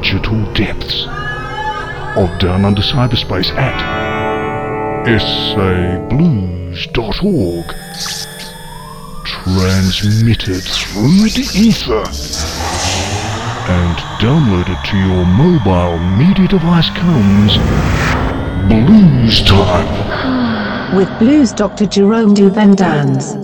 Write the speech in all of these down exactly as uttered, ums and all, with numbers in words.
digital depths of Down Under Cyberspace at sablues dot org, transmitted through the ether and downloaded to your mobile media device comes Blues Time with Blues Doctor Jerome Duvendans.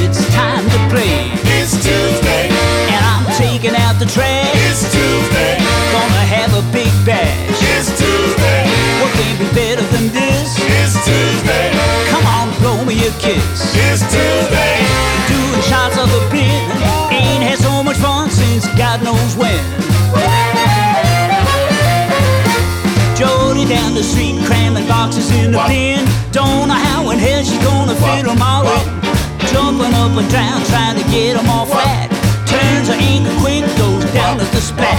It's Tuesday. Doing shots of the bin. Ain't had so much fun since God knows when. Jody down the street cramming boxes in the bin. Don't know how in hell she's gonna fit them all in. Jumping up and down trying to get them all flat. Turns her ankle quick, goes down at the splat.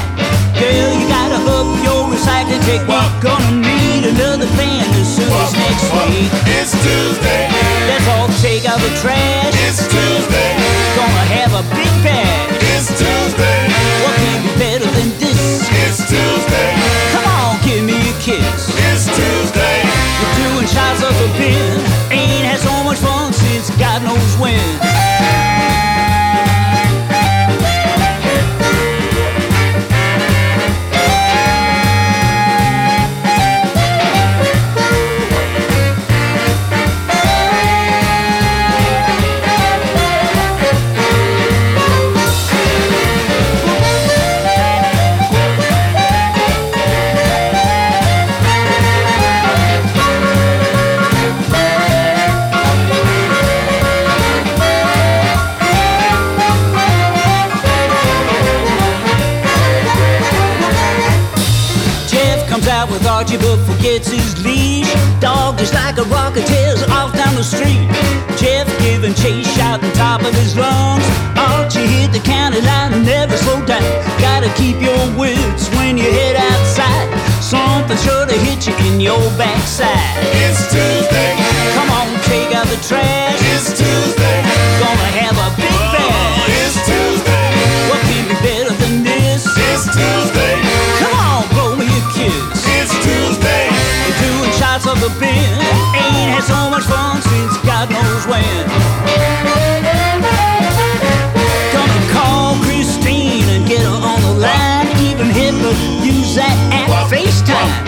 Girl, you gotta up your recycling technique. Gonna need another plan as soon as next week. It's Tuesday. Let's all take out the trash. It's Tuesday. Gonna have a big bash. It's Tuesday. What can be better than this? It's Tuesday. Come on, give me a kiss. It's Tuesday. We're doing shots of the bin. Ain't had so much fun since God knows when. But forgets his leash. Dog is like a rocket, tears off down the street. Jeff giving chase, shouting top of his lungs. Archie hit the county line and never slow down. Gotta keep your wits when you head outside. Something's sure to hit you in your backside. It's Tuesday. Come on, take out the trash. It's Tuesday. Gonna have a big bash. Oh, it's Tuesday. What can be better than this? It's Tuesday. Come on, blow me a kiss. Tuesday. You're doing shots of the bin. Ain't had so much fun since God knows when. Come and call Christine and get her on the line. Even Hitler use that at FaceTime.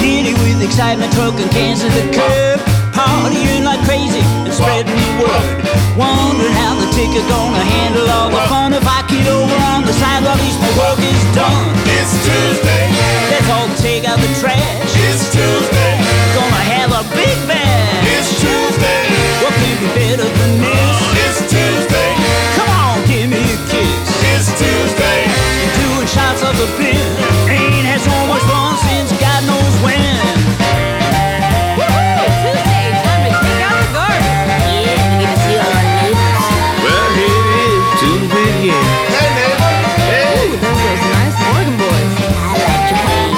Giddy with excitement, trucking cans to the curb. Partying like crazy and spreading the word. Wondering how the ticker gonna handle all the fun. If I get over on the side, at least my work is done. It's Tuesday. Let's all take out the trash. It's Tuesday. Gonna have a big bash. It's Tuesday. What can be better than this? It's Tuesday. Come on, give me a kiss. It's Tuesday. And doing shots of the bin. Ain't had so much fun since God knows when.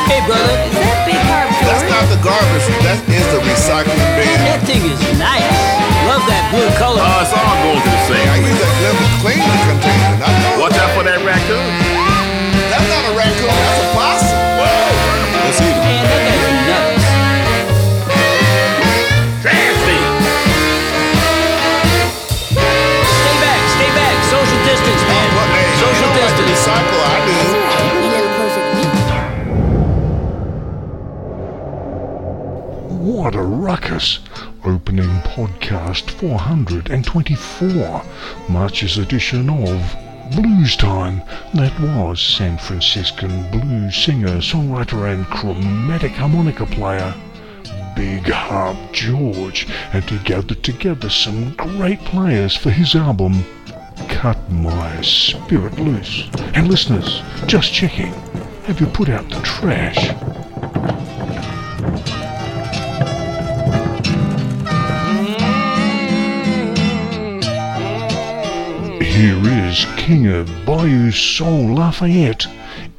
Hey, brother, is that Big Harp What a Ruckus, opening podcast four hundred twenty-four, March's edition of Blues Time. That was San Franciscan blues singer, songwriter and chromatic harmonica player Big Harp George, and he gathered together some great players for his album Cut My Spirit Loose. And listeners, just checking, have you put out the trash? Here is King of Bayou Soul Lafayette.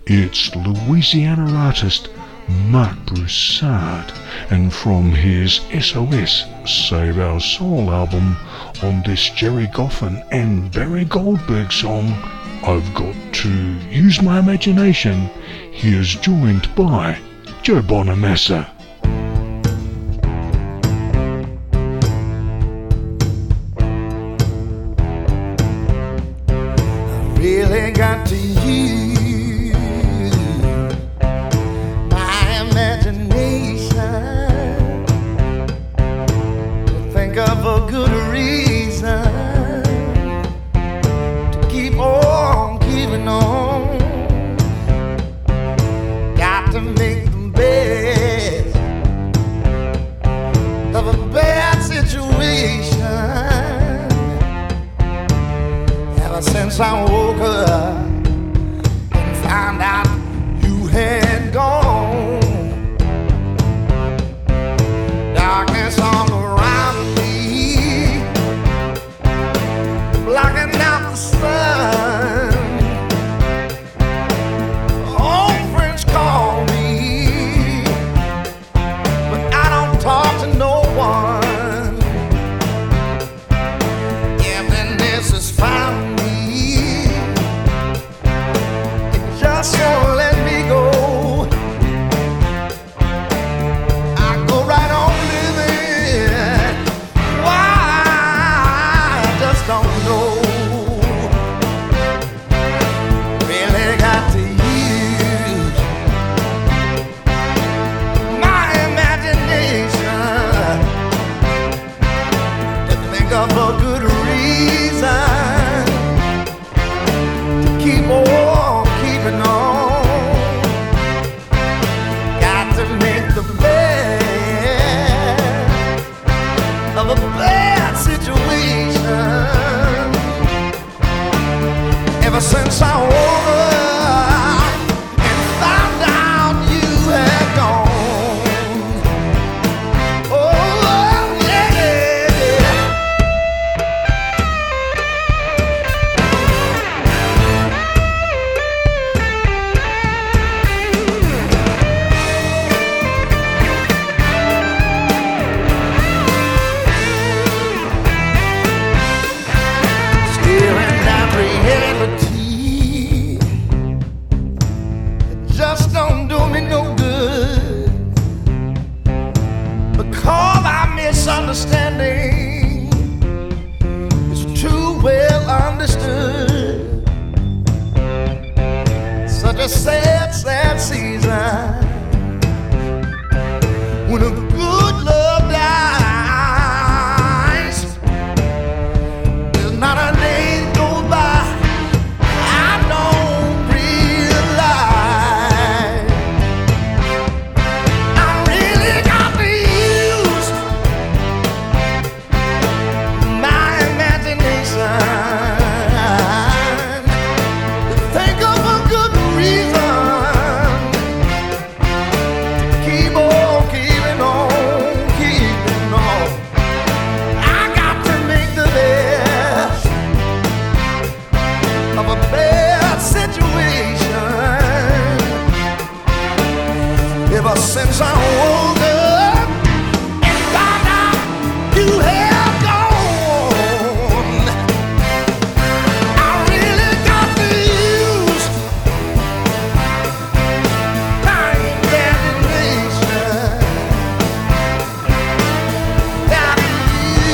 It's Louisiana artist Mark Broussard, and from his S O S Save Our Soul album, on this Jerry Goffin and Barry Goldberg song, I've Got to Use My Imagination, he is joined by Joe Bonamassa. Really got to use my imagination to think of a good reason to keep on keeping on. Got to make the best of a bad situation. Since I woke up and found out you had gone, darkness all around me, blocking out the sun. Old friends call me, but I don't talk to no one. Emptiness is found. So let me go. I go right on living. Why? I just don't know. Really got to use my imagination to think of a good reason to keep on. Since I woke up and found out you had gone. Oh, yeah. Still in that reality no good, because our misunderstanding is too well understood. Such a sad, sad season when a good love dies. There's not a day goes by I don't realize. Since I woke up and found out you had gone, I really got to use my imagination. Got to use. Oh.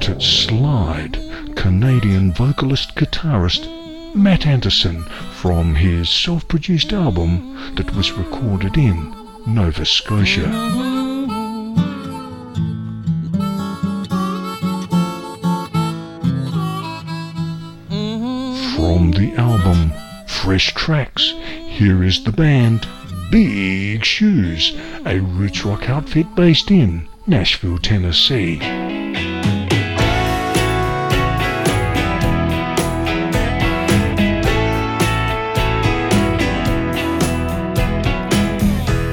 Connecticut slide Canadian vocalist-guitarist Matt Anderson from his self-produced album that was recorded in Nova Scotia. From the album Fresh Tracks, here is the band Big Shoes, a roots rock outfit based in Nashville, Tennessee.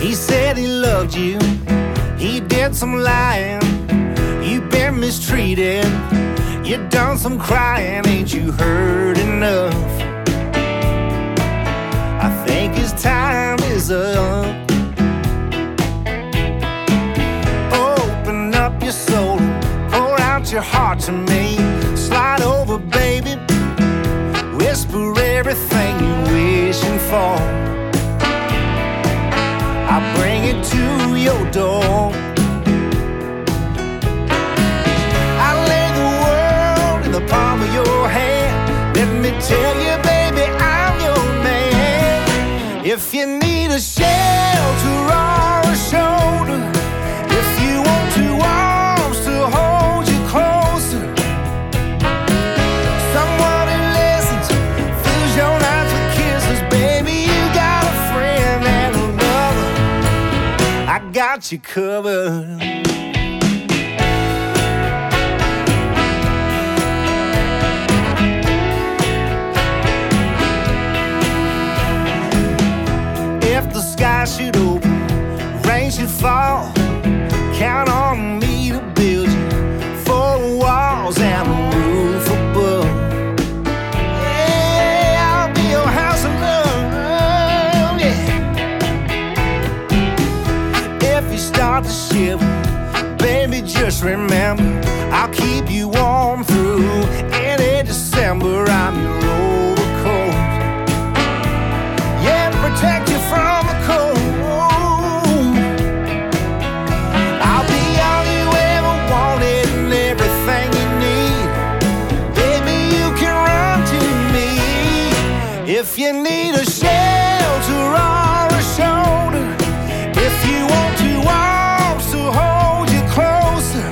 He said he loved you, he did some lying, you've been mistreated. You done some crying, ain't you heard enough? I think his time is up. Open up your soul, pour out your heart to me. Slide over, baby, whisper everything you're wishing for. I'll bring it to your door. Palm of your hand, let me tell you, baby, I'm your man. If you need a shelter or a shoulder, if you want two arms to hold you closer, someone who listens, fills your nights with kisses, baby, you got a friend and a lover, I got you covered. Sky should open, rain should fall, count on me to build you four walls and a roof above. Yeah, I'll be your house of love, yeah. If you start to shiver, baby, just remember, I'll keep you warm through any December. I'm your overcoat, yeah, protect you from the cold. I'll be all you ever wanted and everything you need. Baby, you can run to me. If you need a shelter or a shoulder, if you want two arms to hold you closer,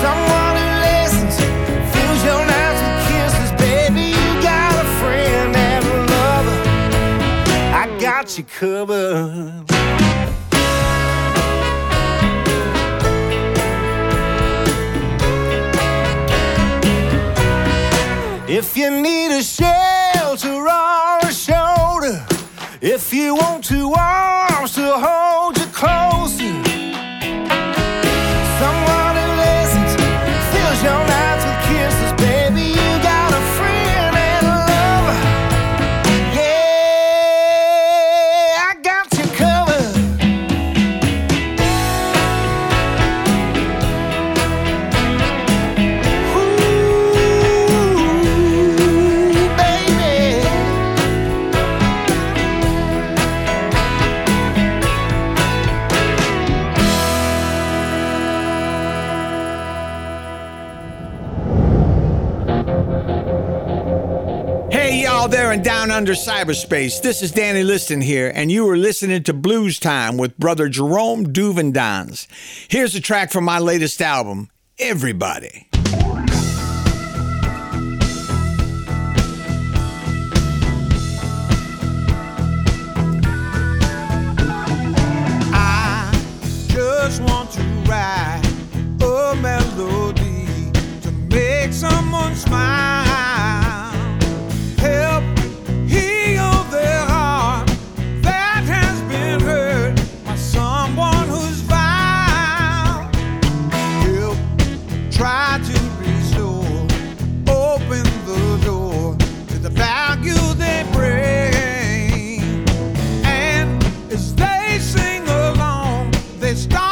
someone who listens, fills your nights with kisses, baby, you got a friend and a lover, I got you covered. If you need a shelter or a shoulder, if you want two arms to hold you closer, someone who listens, fills your nights with kisses, baby, you got a friend and a lover, yeah, I got you covered. Ooh, baby. Hey, y'all there in down under cyberspace. This is Danny Liston here, and you are listening to Blues Time with brother Jerome Duvendans. Here's a track from my latest album, Everybody. Just want to write a melody to make someone smile, help heal their heart that has been hurt by someone who's vile. Help try to restore, open the door to the value they bring, and as they sing along, they start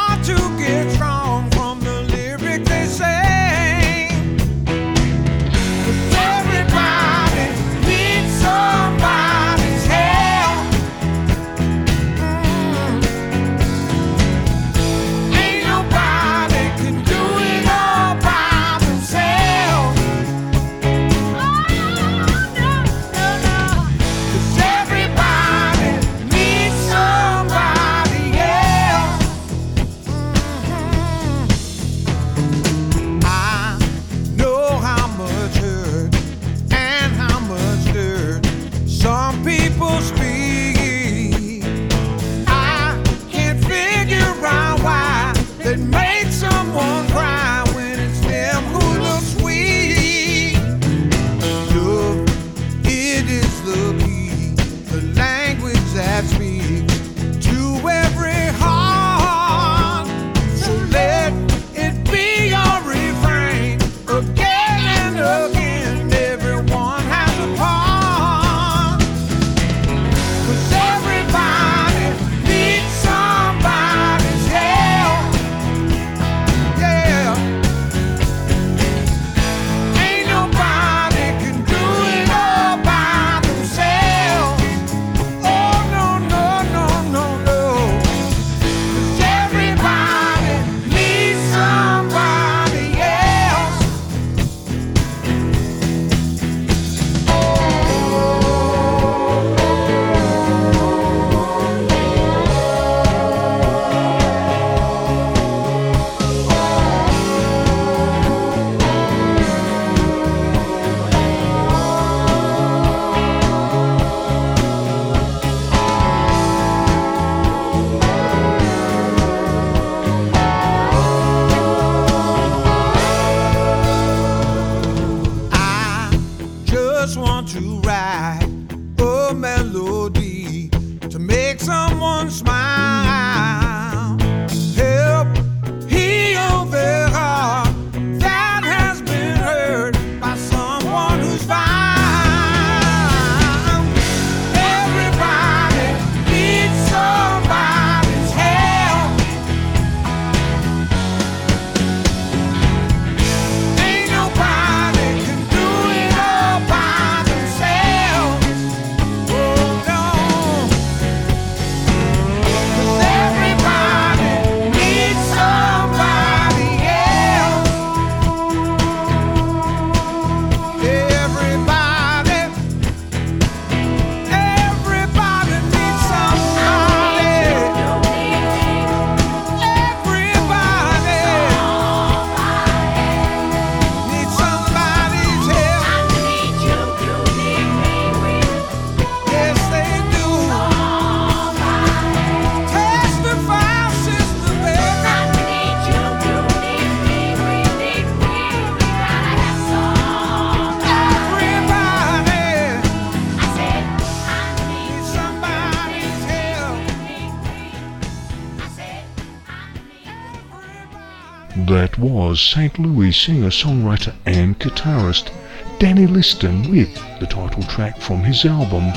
That was Saint Louis singer-songwriter and guitarist Danny Liston with the title track from his album,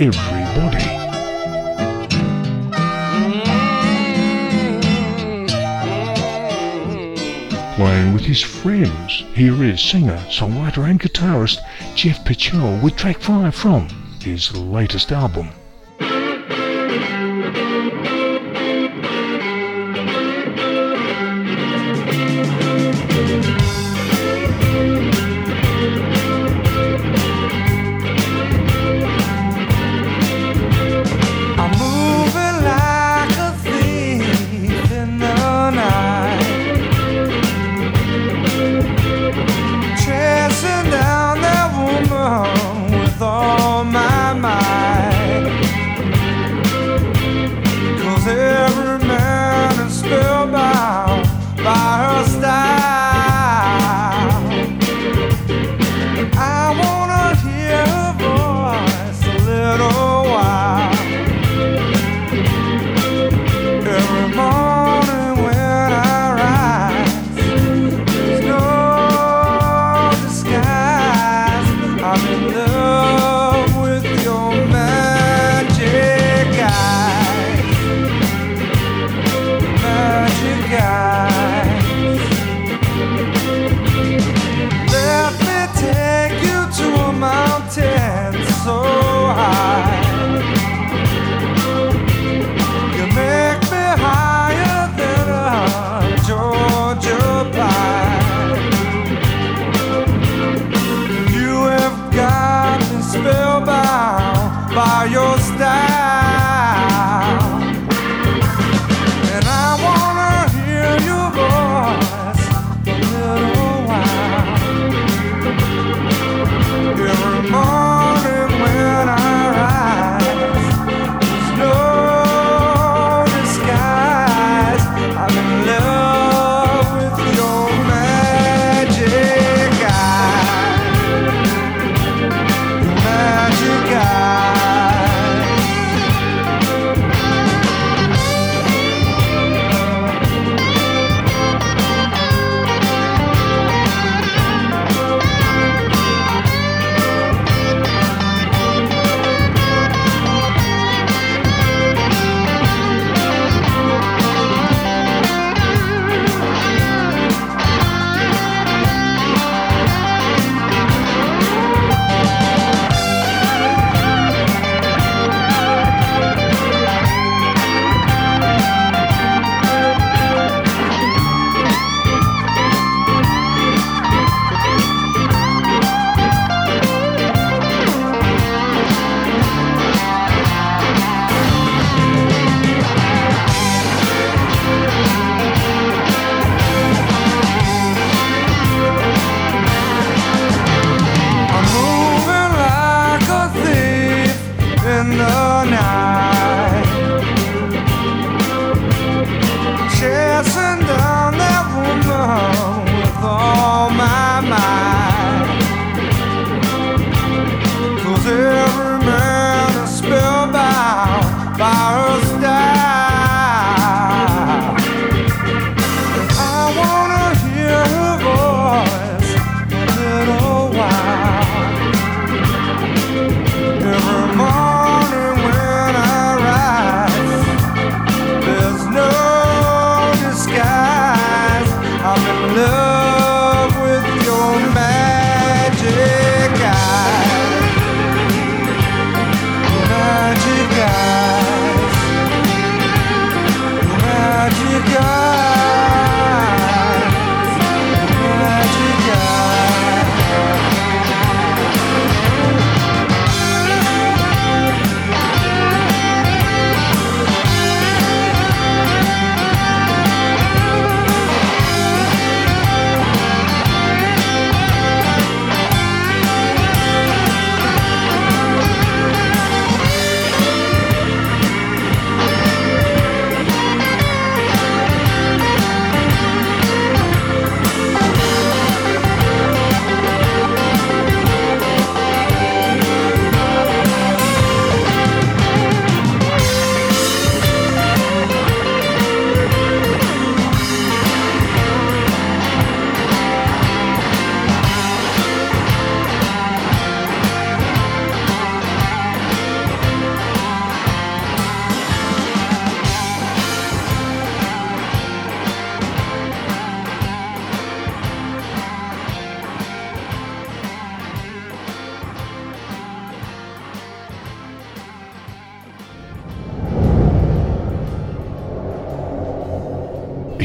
Everybody. Playing with his friends, here is singer, songwriter and guitarist Jeff Pichel with track five from his latest album. Down that woman with all my might.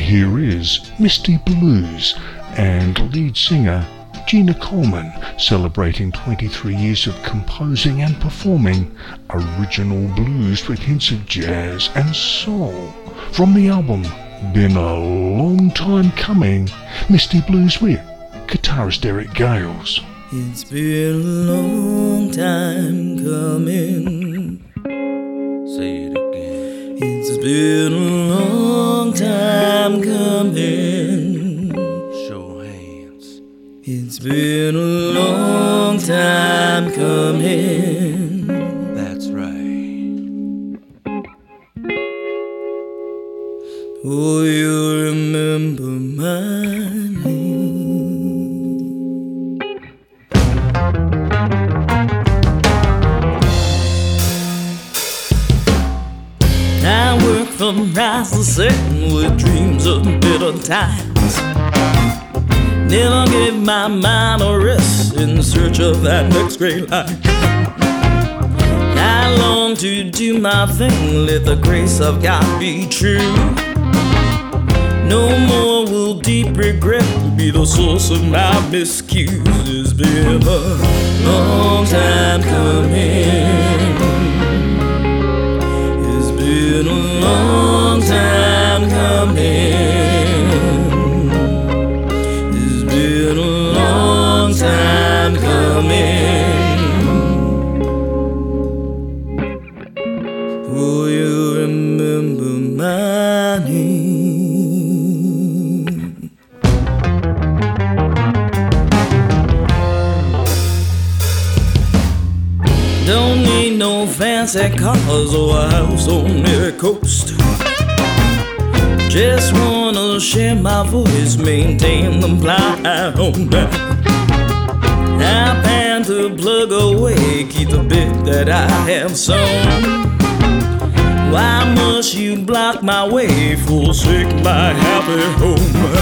here is Misty Blues and lead singer Gina Coleman, celebrating twenty-three years of composing and performing original blues with hints of jazz and soul. From the album, Been a Long Time Coming, Misty Blues with guitarist Eric Gales. It's been a long time coming. Say it again. It's been a long time coming. Show hands. It's been a long time coming. That's right. Oh, you remember my name. I work from rise to set with dreams of better times. Never gave my mind a rest in search of that next great life. I long to do my thing, let the grace of God be true. No more will deep regret be the source of my miscues. It's been a long time coming. It's been a long time coming. It's been a long time coming. Will you remember my name? Don't need no fancy cars or a house on me. Coast. Just wanna share my voice, maintain the fly on down. I plan to plug away, keep the bit that I have sown. Why must you block my way, forsake my happy home?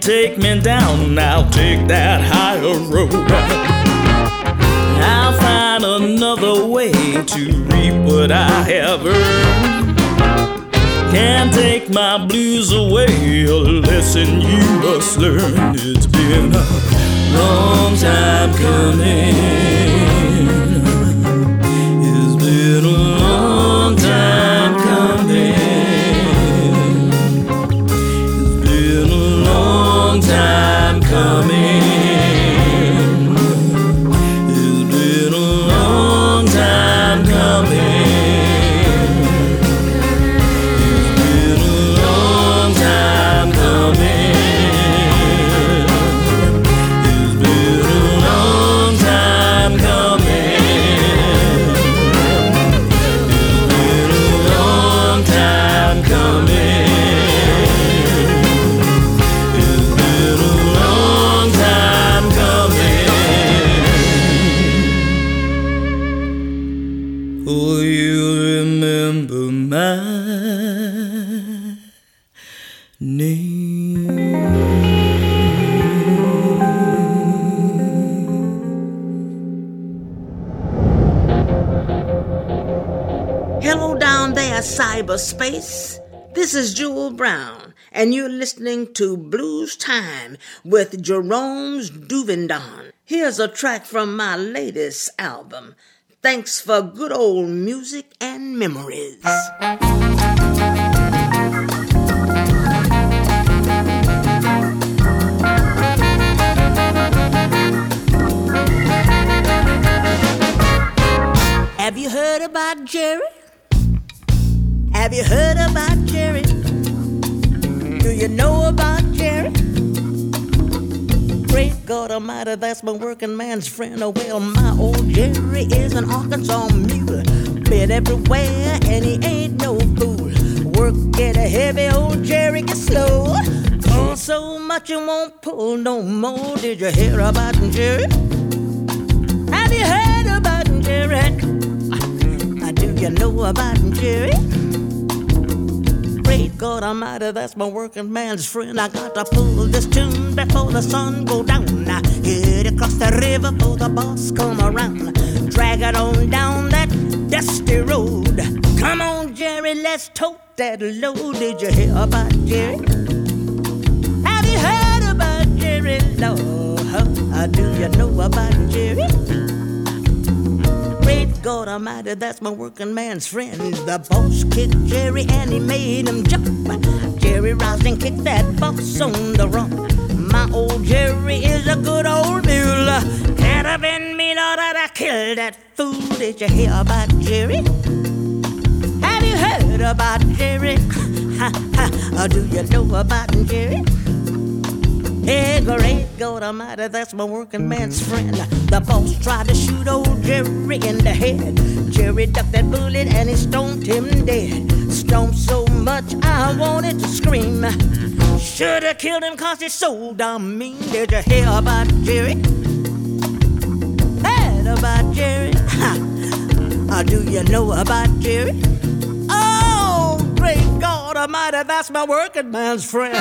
Take me down, I'll take that higher road. I'll find another way to reap what I have earned. Can't take my blues away, a lesson you must learn. It's been a long time coming. It's been a long time coming. Time coming. It's been a long time coming. It's been a long time coming. It's been a long time coming. It's been a long time coming. Cyberspace. This is Jewel Brown, and you're listening to Blues Time with Jerome Duvendans. Here's a track from my latest album, Thanks for Good Old Music and Memories. about Jerry? Have you heard about Jerry? Do you know about Jerry? Great God Almighty, that's my working man's friend. Oh, well, my old Jerry is an Arkansas mule. Been everywhere and he ain't no fool. Working a heavy, old Jerry gets slow. Oh, so much you won't pull no more. Did you hear about Jerry? Have you heard about Jerry? Do you know about Jerry? Great God Almighty, that's my working man's friend. I gotta pull this tune before the sun go down. I hit across the river before the boss come around. Drag it on down that dusty road. Come on, Jerry, let's tote that load. Did you hear about Jerry? Have you heard about Jerry? Lord, how do you know about Jerry? Great God Almighty, that's my working man's friend. The boss kicked Jerry and he made him jump. Jerry roused and kicked that boss on the rump. My old Jerry is a good old mule. Can't have been me, Lord, that I killed that fool. Did you hear about Jerry? Have you heard about Jerry? Ha ha, do you know about Jerry? Hey, great God Almighty, that's my working man's friend. The boss tried to shoot old Jerry in the head. Jerry ducked that bullet and he stomped him dead. Stomped so much I wanted to scream. Shoulda killed him cause he's so damn mean. Did you hear about Jerry? Heard about Jerry? Ha! Do you know about Jerry? Oh, great God Almighty, that's my working man's friend.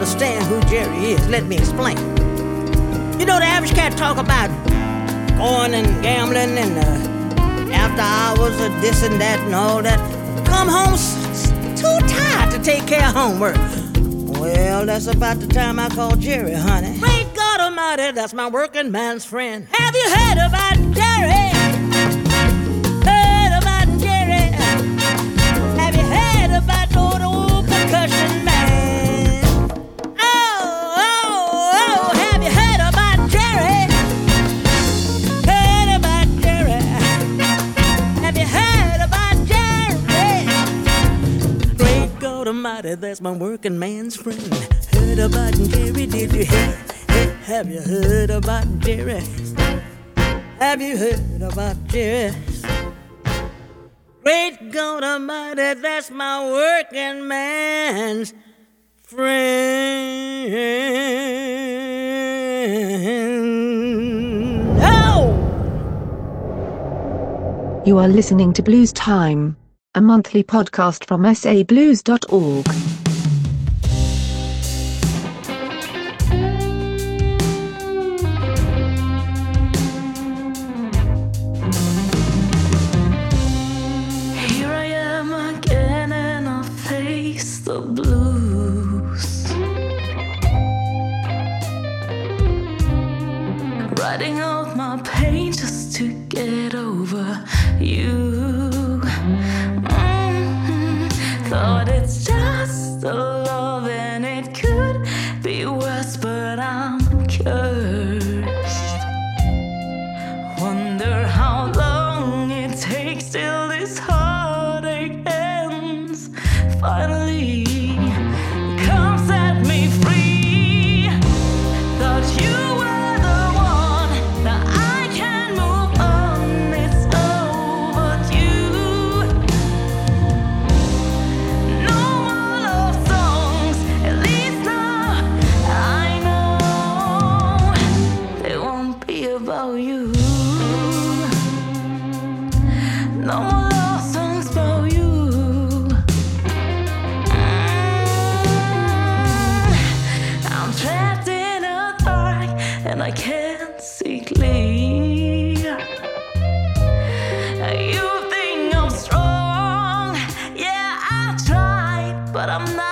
Understand who Jerry is, let me explain. You know, the average cat talk about going and gambling and uh, after hours of this and that and all that. Come home s- too tired to take care of homework. Well, that's about the time I called Jerry, honey. Great God Almighty, that's my working man's friend. Have you heard about Jerry? Heard about Jerry? Have you heard about old, old percussion man? That's my working man's friend. Heard about Jerry? Did you hear? Have you heard about Jerry? Have you heard about Jerry? Great God Almighty, that's my working man's friend. Oh! You are listening to Blues Time, a monthly podcast from sablues dot org. Here I am again and I'll face the blues. Writing out my pain just to get over you. Thought it's just the love and it could be worse, but I'm cursed. Wonder how long it takes till this heartache ends. Finally come set me free. Thought you were. trapped in a dark, and I can't see clear. You think I'm strong, yeah, I tried, but I'm not.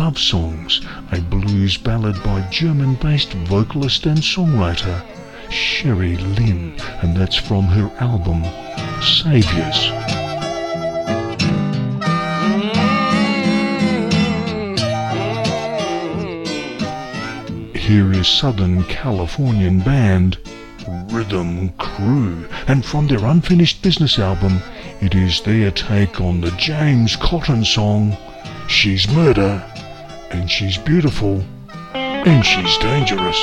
Love Songs, a blues ballad by German-based vocalist and songwriter Sherry Lynn, and that's from her album Saviors. Here is Southern Californian band Rhythm Crew, and from their Unfinished Business album, it is their take on the James Cotton song, She's Murder, and she's beautiful, and she's dangerous.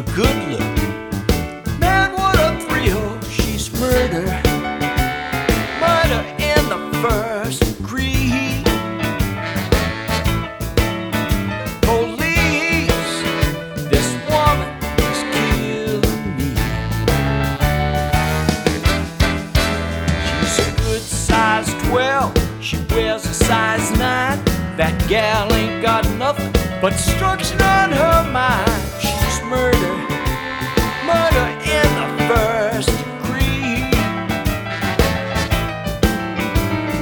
a good look. Man, what a thrill, she's murder. Murder in the first degree. Police, this woman is killing me. She's a good size twelve, she wears a size nine. That gal ain't got nothing but destruction on her mind. She's murder, murder in the first degree.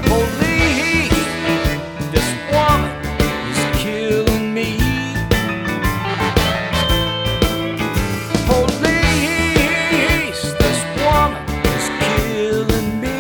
Police, this woman is killing me. Police, this woman is killing me.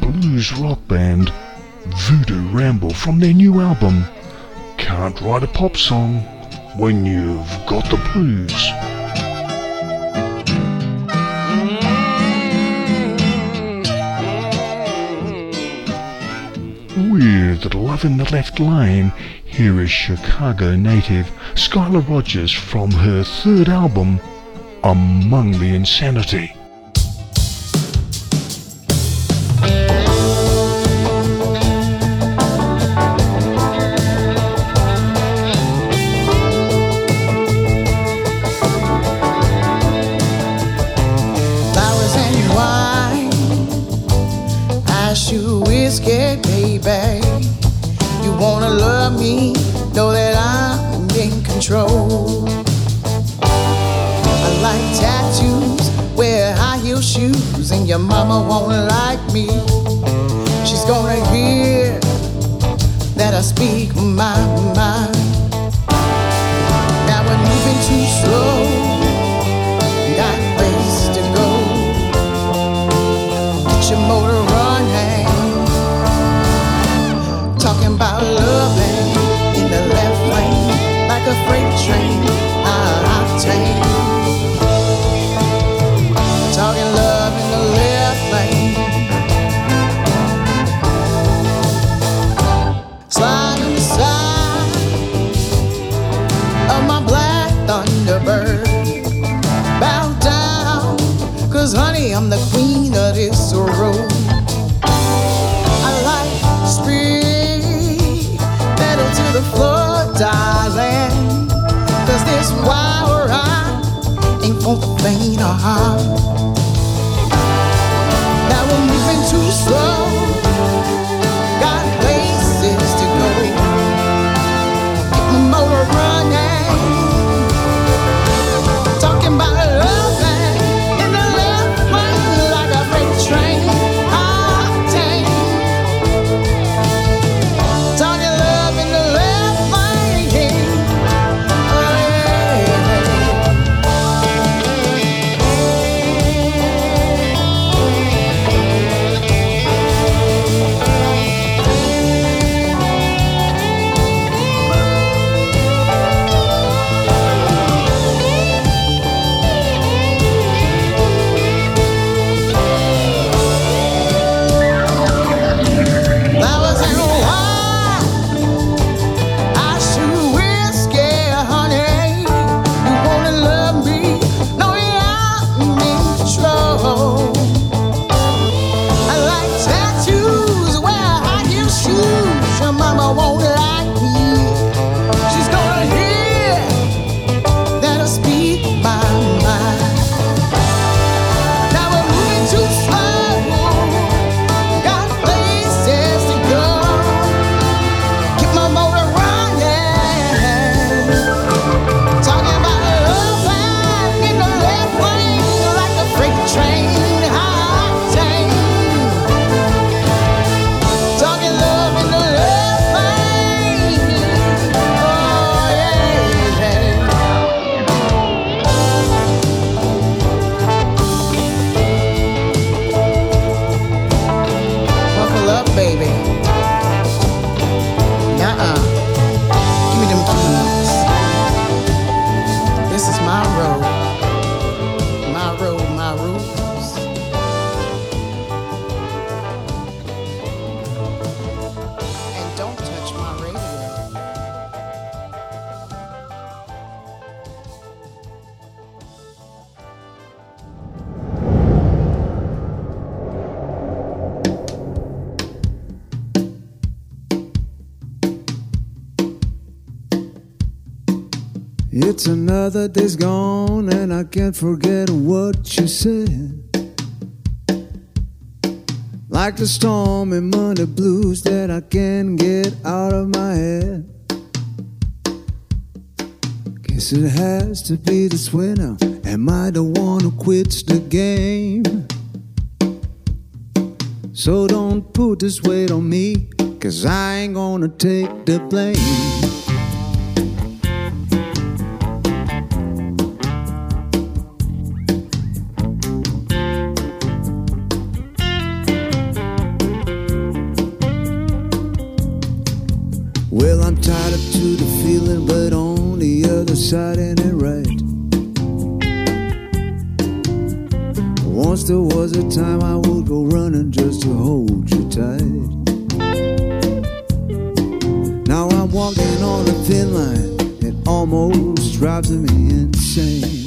Blues rock band Voodoo Ramble from their new album Can't Write a Pop Song When You've Got the Blues. With Love in the Left Lane, here is Chicago native Skylar Rogers from her third album Among the Insanity. of me, know that I'm in control. I like tattoos, wear high heel shoes, and your mama won't like me. She's gonna hear that I speak my mind. Now we're moving too slow, got ways to go. Get your motor running, talking about loving in the left lane, like a freight train, high octane. Talking love in the left lane. Slide inside of my black Thunderbird. Bow down, cause honey, I'm the queen of this road. I like speed, pedal to the floor, darling, cause this wild ride ain't for the faint of heart. Now we're moving too slow, got places to go. Get my motor running, talking about love in the left lane, like a freight train, octane. Talking love in the left lane. Flowers and wine, I should whiskey, honey. You wanna love me? No, I'm in control. I like tattoos, wear high heel shoes. Your mama won't like me. She's gonna hear that I speak my mind. Now we're moving too slow, got places to go. Keep my motor running, talking about love line in the left lane, like a freight train, high octane. Talking love in the left lane. Oh yeah. Buckle up, baby. Nuh-uh. Give me them keys. This is my road. My road, my rules. And don't touch my radio. It's another day's gone, and I can't forget what you said. Like the storm in Monday blues that I can't get out of my head. Guess it has to be this winter. Am I the one who quits the game? So don't put this weight on me, cause I ain't gonna take the blame. Well, I'm tied up to the feeling, but on the other side ain't it right? Once there was a time I would go running just to hold you tight. Now I'm walking on a thin line, it almost drives me insane.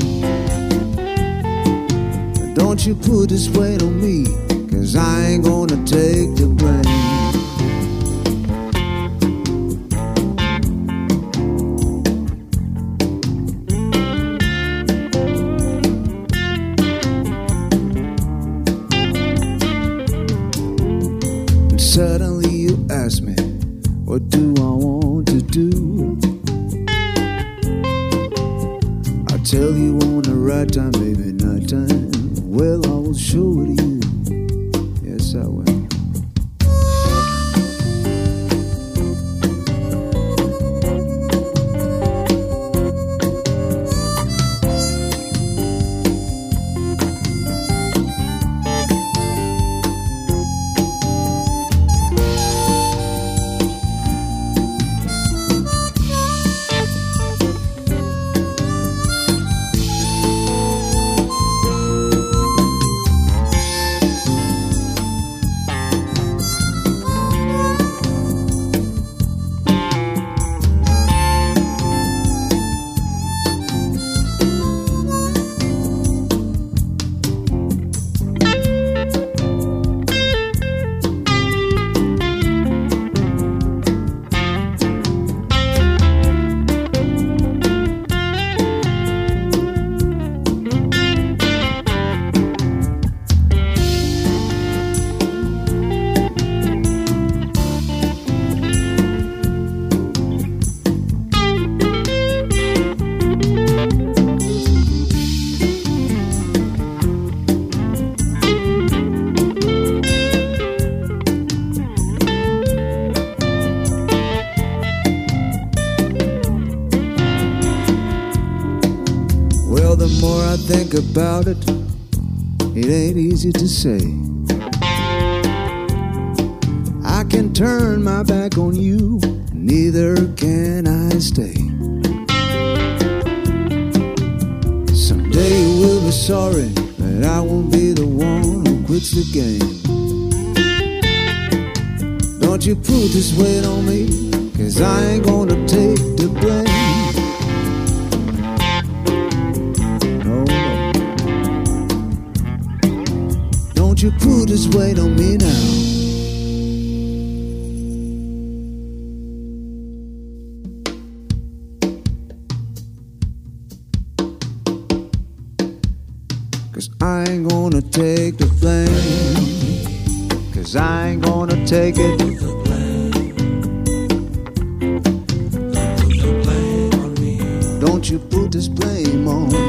But don't you put this weight on me, cause I ain't gonna take the blame. Suddenly you ask me, what do I want to do. I'll tell you on the right time, baby, night time. Well, I will show it to you. Yes, I will. About it, it ain't easy to say. I can turn my back on you, neither can I stay. Someday we'll be sorry, but I won't be the one who quits the game. Don't you put this weight on me, cause I ain't gonna take the blame. You put his weight on me now, cause I ain't gonna take the blame, cause I ain't gonna take it. Put the blame, put the blame on me. Don't you put this blame on me.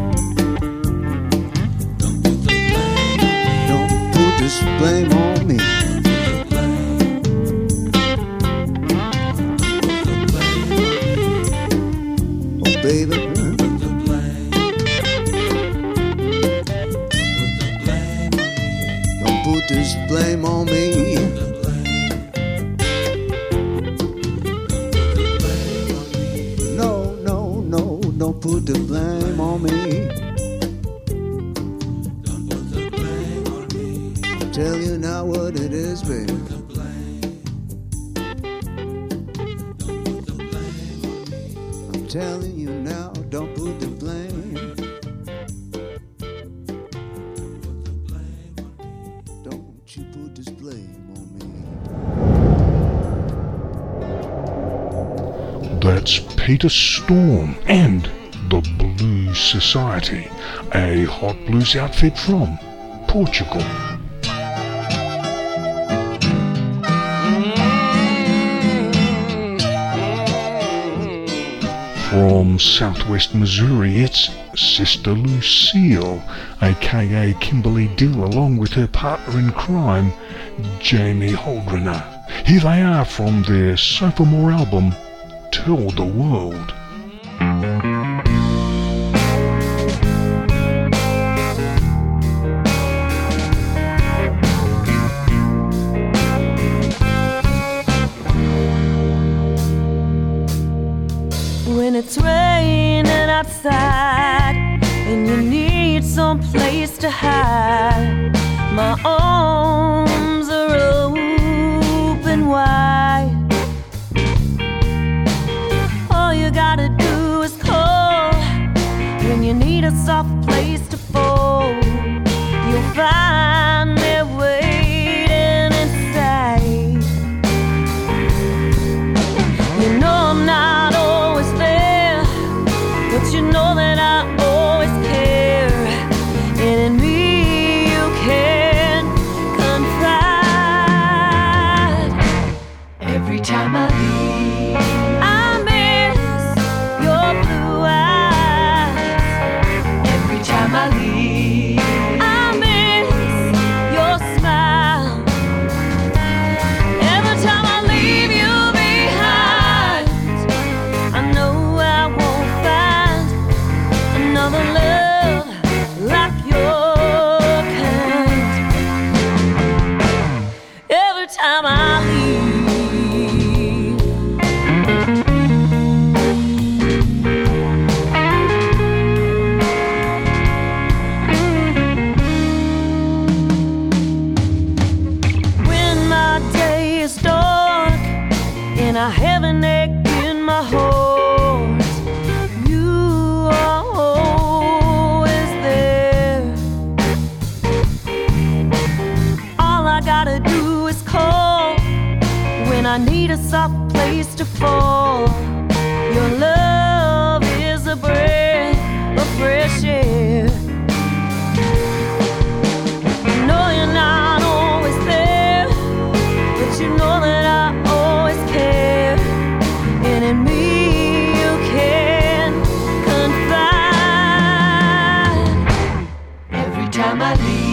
Baby, don't put the blame. Don't put the blame. Don't put this blame on me. Don't put the blame. Don't put the blame. Oh, baby, don't put the blame. Don't put the blame on me. Don't put this blame on me. Put the blame on me. Don't put the blame on me. I'll tell you now what it is, baby. Don't put the blame. Don't put the blame on me. I'm telling you now, don't put the blame. Don't put the blame on me. Don't you put this blame on me. That's Peter Storm and the Blues Society, a hot blues outfit from Portugal. From southwest Missouri, it's Sister Lucille, aka Kimberly Dill, along with her partner in crime, Jamie Holdrenner. Here they are from their sophomore album, Tell the World. It's raining outside and you need some place to hide. My arms are open wide. All you gotta do is call when you need a soft place to fold. You'll find me waiting inside. You know I'm not. You know that I always care. I need a soft place to fall. Your love is a breath of fresh air. You know you're not always there, but you know that I always care. And in me you can confide. Every time I leave,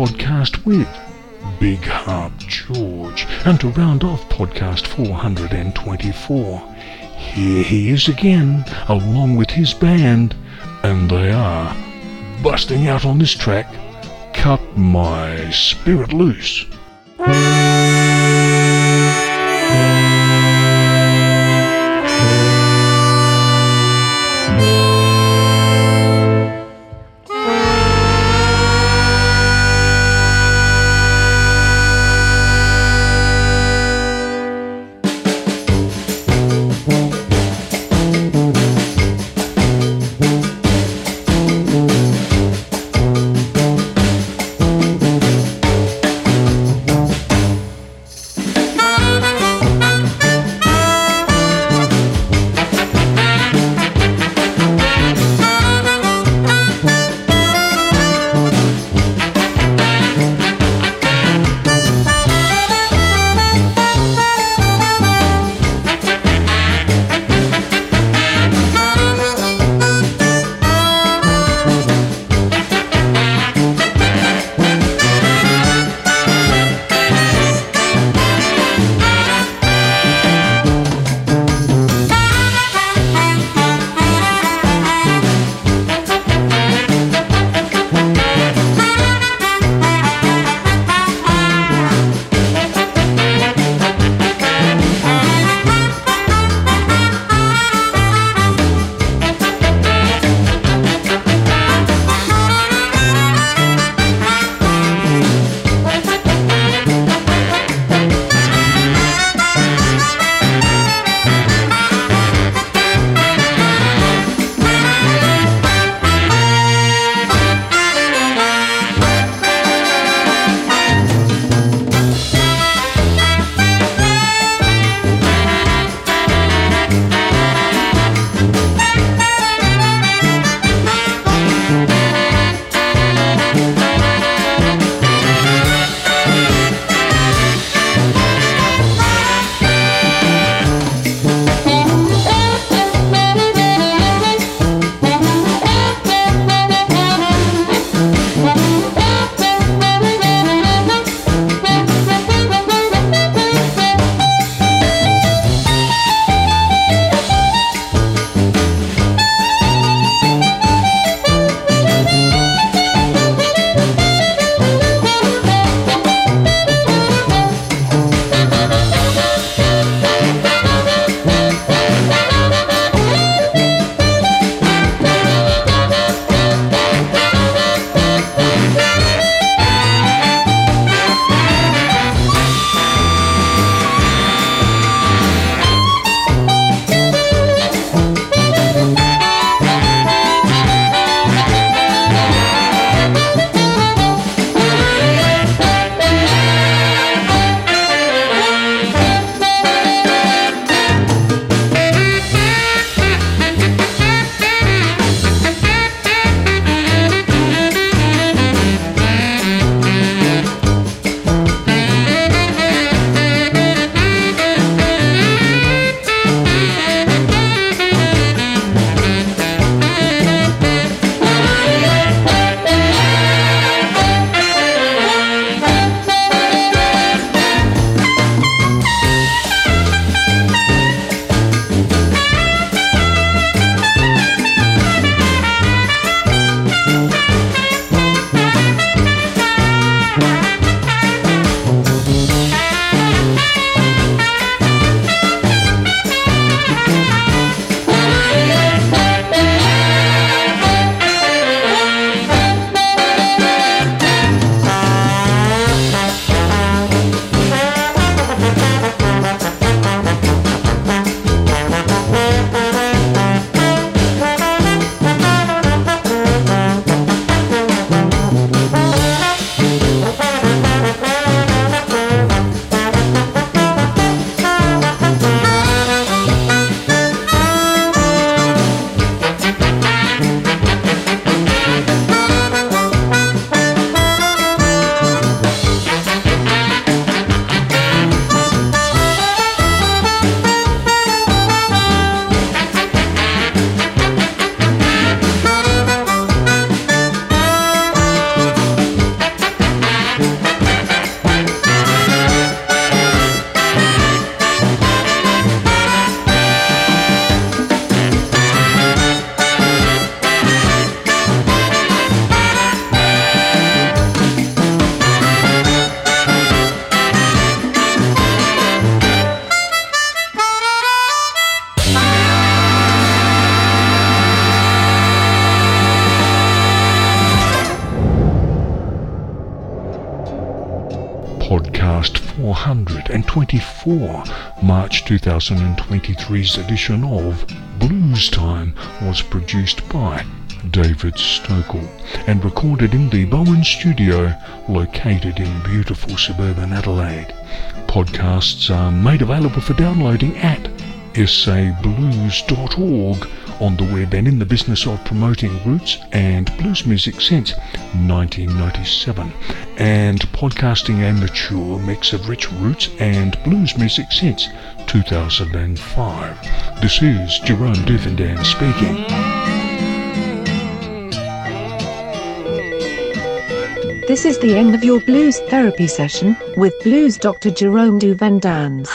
podcast with Big Harp George, and to round off podcast four hundred twenty-four, here he is again along with his band, and they are busting out on this track, Cut My Spirit Loose. podcast four hundred twenty-four, March two thousand twenty-three's edition of Blues Time was produced by David Stokel and recorded in the Bowen Studio, located in beautiful suburban Adelaide. Podcasts are made available for downloading at sablues dot org on the web and in the business of promoting roots and blues music since nineteen ninety-seven, and podcasting a mature mix of rich roots and blues music since two thousand five. This is Jerome Duvendans speaking. This is the end of your blues therapy session with blues doctor Jerome Duvendans.